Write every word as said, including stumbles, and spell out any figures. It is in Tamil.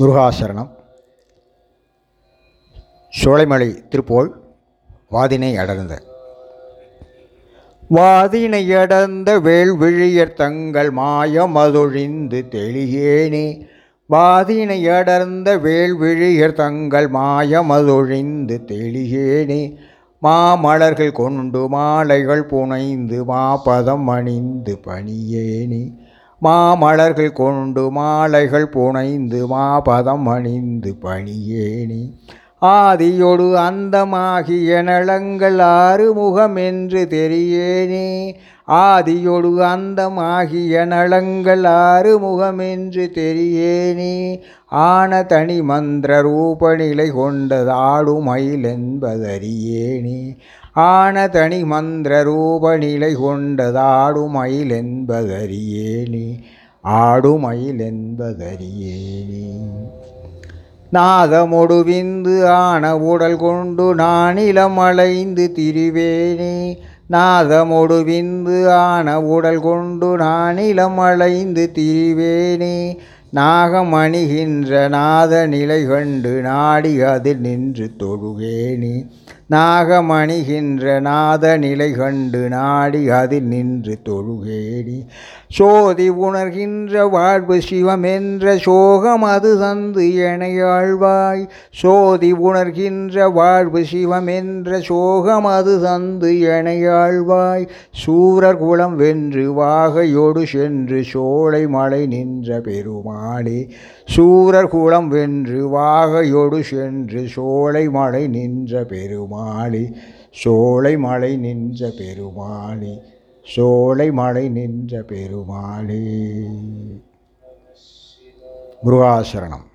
முருகாசரணம். சோலைமலை திருப்போல். வாதினை அடர்ந்த வாதினை அடர்ந்த வேள்விழியர் தங்கள் மாயமதொழிந்து தெளியேனே. வாதினை அடர்ந்த வேள்விழியர் தங்கள் மாயமதொழிந்து தெளியேனே. மாமலர்கள் கொண்டு மாலைகள் புனைந்து மாபதம் அணிந்து பணியேனே. மாமலர்கள் கொண்டு மாலைகள் புனைந்து மாபதம் அணிந்து பணியேனே. ஆதியோடு அந்தமாகிய நலங்கள் ஆறுமுகம் என்று தெரியேனே. ஆதியோடு அந்தமாகிய நலங்கள் ஆறுமுகம் என்று தெரியேனே. ஆன தனி மந்திர ரூப நிலை கொண்டது ஆடுமயில் என்பதறியேனே. ஆன தனி மந்திர ரூப நிலை கொண்டதாடுமயில் என்பதறியேனே. ஆடுமயில் என்பதறியேனே. நாதமொடு விந்து ஆன உடல் கொண்டு நானிலம் அலைந்து திரிவேனே. நாதமொடு விந்து ஆன உடல் கொண்டு நானிலம் அலைந்து திரிவேனே. நாகம் அணிகின்ற நாத நிலை கண்டு நாடி அதில் நின்று தொழுகேனே. நாகம் அணிகின்ற நாத நிலை கண்டு நாடி அதில் நின்று தொழுகேனே. சோதி உணர்கின்ற வாழ்வு சிவம் என்ற சோகம் அது தந்து எனையாழ்வாய். சோதி உணர்கின்ற வாழ்வு சிவம் என்ற சோகம் அது தந்து எனையாழ்வாய். சூரர் குலம் வென்று வாகையோடு சென்று சோலை மலை நின்ற பெருமாள் மாலே. சூரர் குலம் வென்று வாகையோடு சென்று சோலை மலை நின்ற பெருமாளே. சோலை மலை நின்ற பெருமாளே. சோலை மலை நின்ற பெருமாளே. முருகாசரணம்.